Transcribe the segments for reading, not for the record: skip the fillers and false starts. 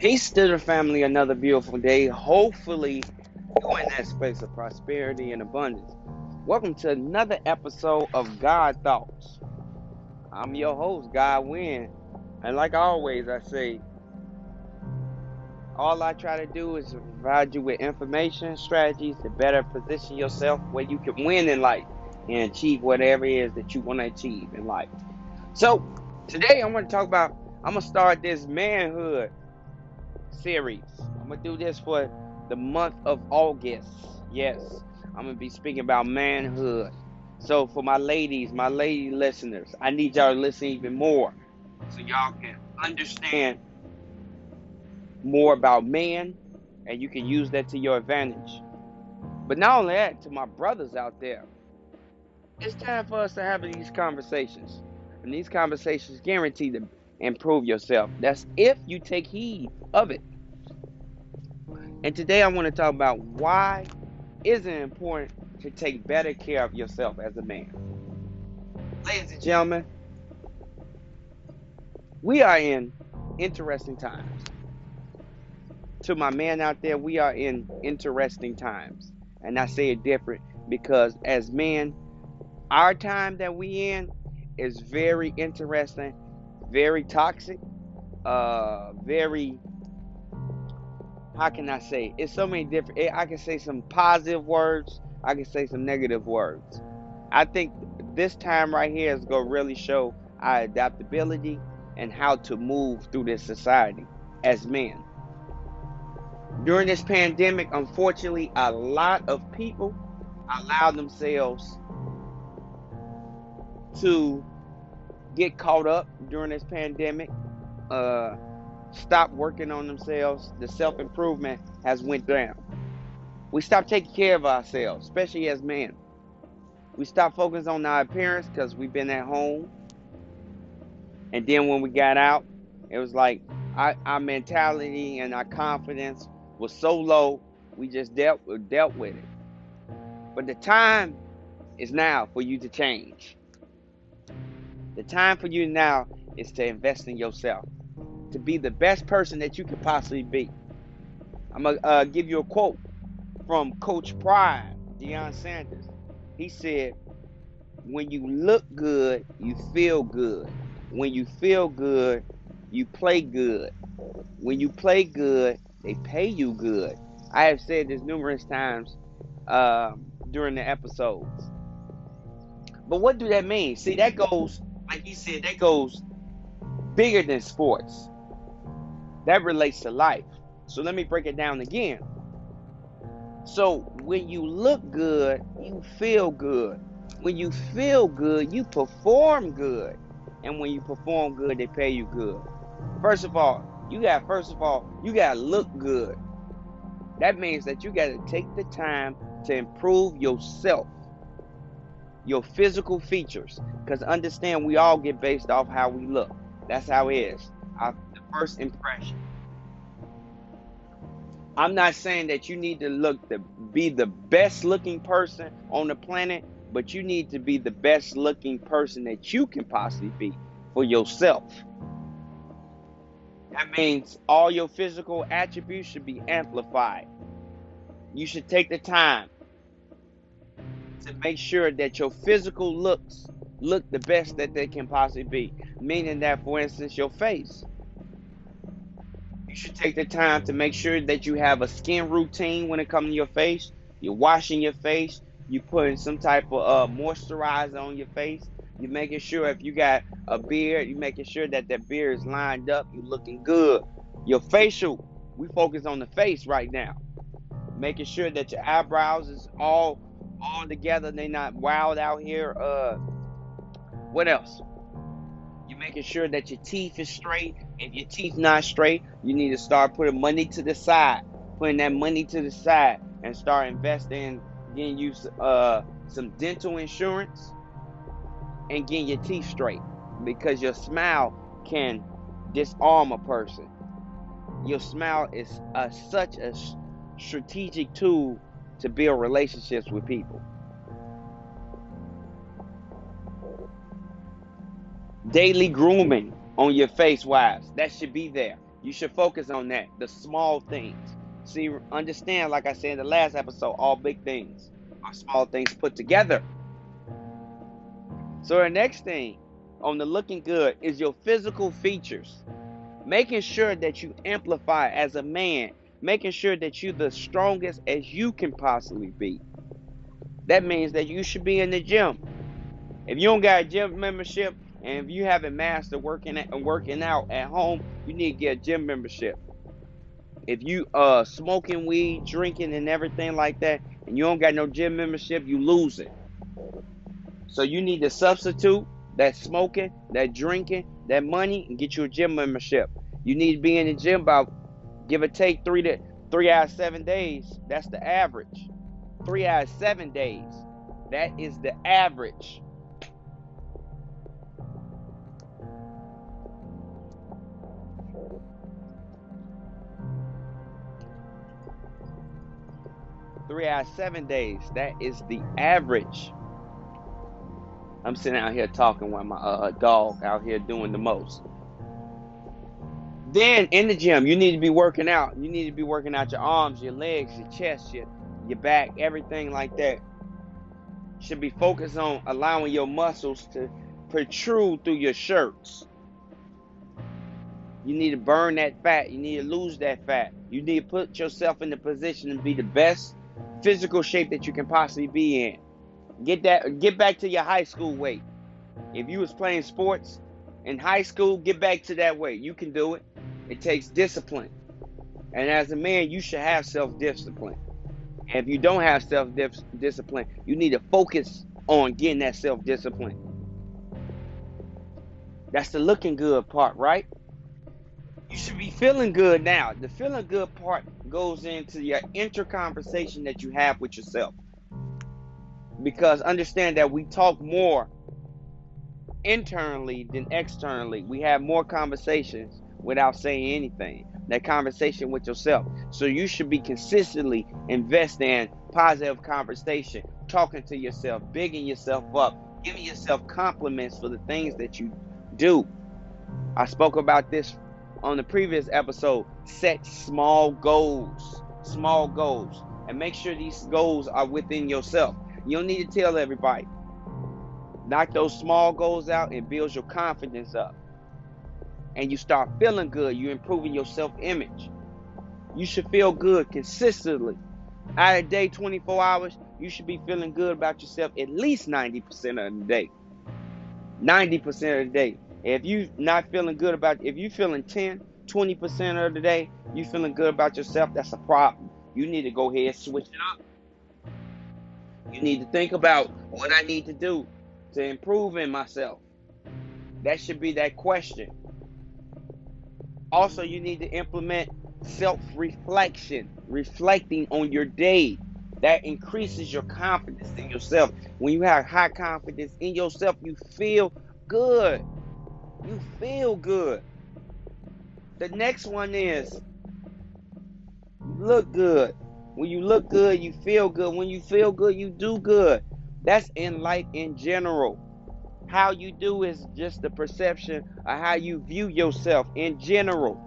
Peace to the family, another beautiful day. Hopefully, you're in that space of prosperity and abundance. Welcome to another episode of God Thoughts. I'm your host, Godwin. And like always, I say, all I try to do is provide you with information, strategies to better position yourself where you can win in life and achieve whatever it is that you want to achieve in life. So, today I'm going to talk about, I'm going to start this manhood series. I'm gonna do this for the month of August. Yes, I'm gonna be speaking about manhood. So for my ladies, my lady listeners, I need y'all to listen even more so y'all can understand more about man and you can use that to your advantage. But not only that, to my brothers out there, it's time for us to have these conversations. And these conversations guarantee to improve yourself. That's if you take heed of it. And today I want to talk about why is it important to take better care of yourself as a man. Ladies and gentlemen, we are in interesting times. To my man out there, we are in interesting times. And I say it different because as men, our time that we in is very interesting, very toxic, very, how can I say, it's so many different, I can say some positive words, I can say some negative words. I think this time right here is going to really show our adaptability and how to move through this society as men. During this pandemic, unfortunately, a lot of people allow themselves to get caught up during this pandemic, stop working on themselves. The self-improvement has went down. We stopped taking care of ourselves, especially as men. We stopped focusing on our appearance because we've been at home. And then when we got out, it was like our mentality and our confidence was so low, we just dealt with it. But the time is now for you to change. The time for you now is to invest in yourself, to be the best person that you could possibly be. I'm going to give you a quote from Coach Prime, Deion Sanders. He said, when you look good, you feel good. When you feel good, you play good. When you play good, they pay you good. I have said this numerous times during the episodes. But what do that mean? See, that goes, like he said, that goes bigger than sports. That relates to life. So let me break it down again. So when you look good, you feel good. When you feel good, you perform good. And when you perform good, they pay you good. First of all, you got to look good. That means that you got to take the time to improve yourself, your physical features, because understand we all get based off how we look. That's how it is, the first impression. I'm not saying that you need to be the best looking person on the planet, but you need to be the best looking person that you can possibly be for yourself. That means all your physical attributes should be amplified. You should take the time to make sure that your physical looks look the best that they can possibly be. Meaning that, for instance, your face. You should take the time to make sure that you have a skin routine when it comes to your face. You're washing your face. You're putting some type of moisturizer on your face. You're making sure if you got a beard, you're making sure that that beard is lined up. You're looking good. Your facial, we focus on the face right now. Making sure that your eyebrows is all together, they not wild out here. What else? You're making sure that your teeth is straight. If your teeth not straight, you need to start putting money to the side, and start investing, getting you some dental insurance and getting your teeth straight, because your smile can disarm a person. Your smile is such a strategic tool to build relationships with people. Daily grooming on your face, wives. That should be there. You should focus on that, the small things. See, understand, like I said in the last episode, all big things are small things put together. So the next thing on the looking good is your physical features. Making sure that you amplify as a man. Making sure that you're the strongest as you can possibly be. That means that you should be in the gym. If you don't got a gym membership, and if you haven't mastered working out at home, you need to get a gym membership. If you smoking weed, drinking, and everything like that, and you don't got no gym membership, you lose it. So you need to substitute that smoking, that drinking, that money, and get you a gym membership. You need to be in the gym about, give or take, 3 to 3 hours, 7 days. That's the average. 3 hours, 7 days. That is the average. That is the average. I'm sitting out here talking with my dog out here doing the most. Then in the gym, you need to be working out. You need to be working out your arms, your legs, your chest, your back, everything like that. Should be focused on allowing your muscles to protrude through your shirts. You need to burn that fat. You need to lose that fat. You need to put yourself in the position to be the best physical shape that you can possibly be in. Get back to your high school weight. If you was playing sports in high school, get back to that weight. You can do it. It takes discipline. And as a man, you should have self-discipline. And if you don't have self-discipline, you need to focus on getting that self-discipline. That's the looking good part, right? You should be feeling good now. The feeling good part goes into your inner conversation that you have with yourself. Because understand that we talk more internally than externally. We have more conversations without saying anything. That conversation with yourself. So you should be consistently investing in positive conversation. Talking to yourself. Bigging yourself up. Giving yourself compliments for the things that you do. I spoke about this on the previous episode. Set small goals. Small goals. And make sure these goals are within yourself. You don't need to tell everybody. Knock those small goals out and build your confidence up. And you start feeling good. You're improving your self-image. You should feel good consistently. Out of the day, 24 hours, you should be feeling good about yourself at least 90% of the day. 90% of the day. If you're not feeling good about, if you're feeling 10, 20% of the day, you feeling good about yourself, that's a problem. You need to go ahead and switch it up. You need to think about what I need to do to improve in myself. That should be that question. Also, you need to implement self-reflection, reflecting on your day. That increases your confidence in yourself. When you have high confidence in yourself, you feel good. You feel good. The next one is look good. When you look good, you feel good. When you feel good, you do good. That's in life in general. How you do is just the perception of how you view yourself in general.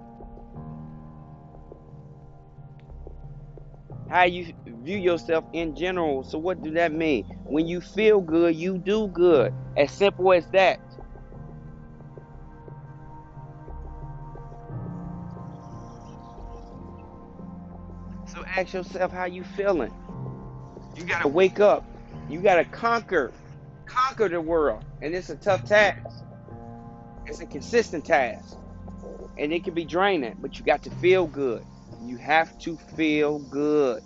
How you view yourself in general. So what does that mean? When you feel good, you do good. As simple as that. So ask yourself how you feeling. You gotta wake up. You gotta conquer the world. And it's a tough task. It's a consistent task. And it can be draining, but you got to feel good. You have to feel good.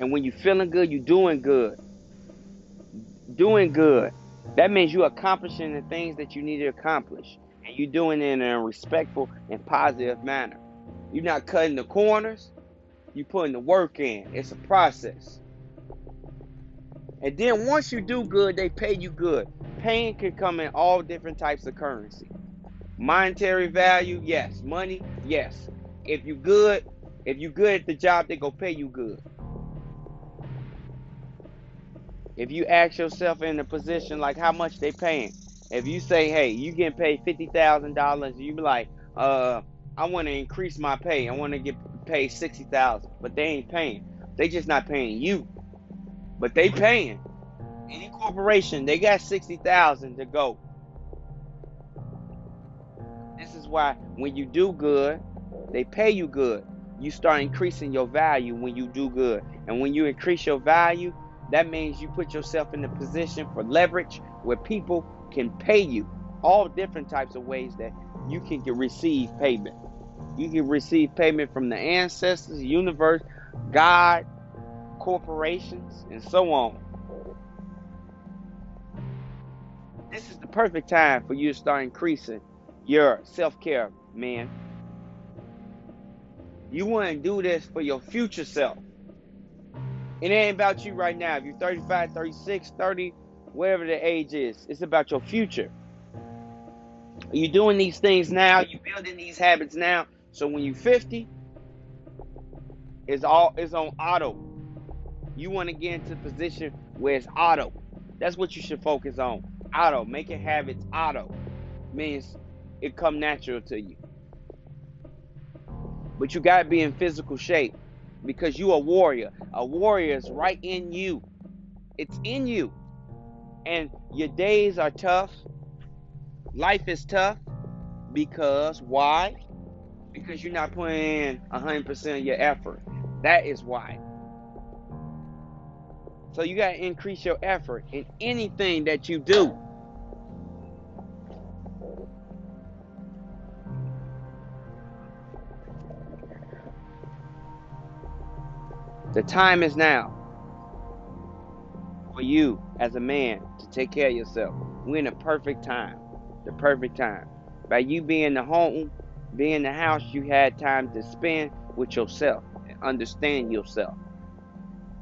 And when you're feeling good, you're doing good. Doing good. That means you're accomplishing the things that you need to accomplish. And you're doing it in a respectful and positive manner. You're not cutting the corners. You're putting the work in. It's a process. And then once you do good, they pay you good. Paying can come in all different types of currency. Monetary value, yes. Money, yes. If you're good at the job, they go pay you good. If you ask yourself in a position like how much they paying, If you say, hey, you getting paid $50,000, you be like, I want to increase my pay. I want to get paid $60,000, but they ain't paying. They just not paying you, but they paying. Any corporation, they got $60,000 to go. This is why when you do good, they pay you good. You start increasing your value when you do good. And when you increase your value, that means you put yourself in a position for leverage where people can pay you. All different types of ways that you can receive payment. You can receive payment from the ancestors, universe, God, corporations, and so on. This is the perfect time for you to start increasing your self-care, man. You want to do this for your future self. It ain't about you right now. If you're 35, 36, 30, whatever the age is, it's about your future. You're doing these things now. You're building these habits now. So when you're 50, it's on auto. You want to get into a position where it's auto. That's what you should focus on. Auto. Making habits auto. Means it come natural to you. But you got to be in physical shape because you a warrior. A warrior is right in you. It's in you. And your days are tough. Life is tough because why? Because you're not putting in 100% of your effort. That is why. So you got to increase your effort in anything that you do. The time is now for you as a man to take care of yourself. We're in a perfect time. The perfect time. By you being the home, being the house, you had time to spend with yourself and understand yourself.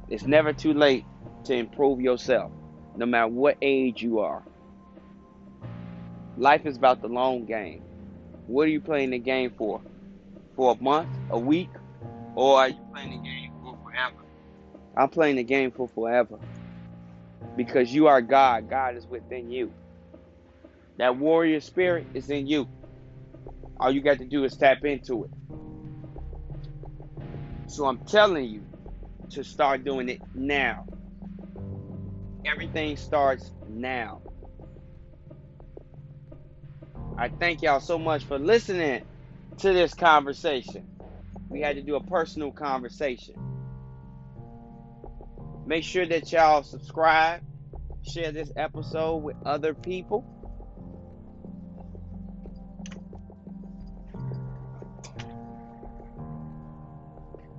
It's never too late to improve yourself, no matter what age you are. Life is about the long game. What are you playing the game for? For a month, a week, or are you playing the game for forever? I'm playing the game for forever. Because you are God. God is within you. That warrior spirit is in you. All you got to do is tap into it. So I'm telling you to start doing it now. Everything starts now. I thank y'all so much for listening to this conversation. We had to do a personal conversation. Make sure that y'all subscribe, share this episode with other people.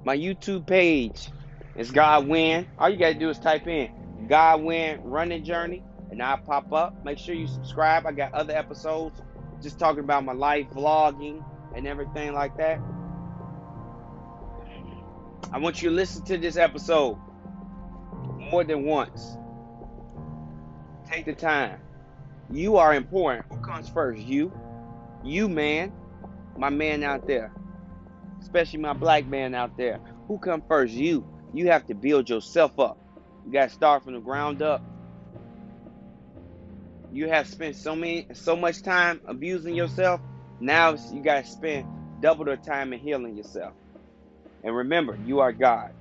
My YouTube page is Godwin. All you got to do is type in Godwin Running Journey, and I'll pop up. Make sure you subscribe. I got other episodes just talking about my life, vlogging, and everything like that. I want you to listen to this episode more than once. Take the time. You are important. Who comes first? You. You, man. My man out there. Especially my black man out there. Who come first? You. You have to build yourself up. You got to start from the ground up. You have spent so much time abusing yourself. Now you got to spend double the time in healing yourself. And remember, you are God.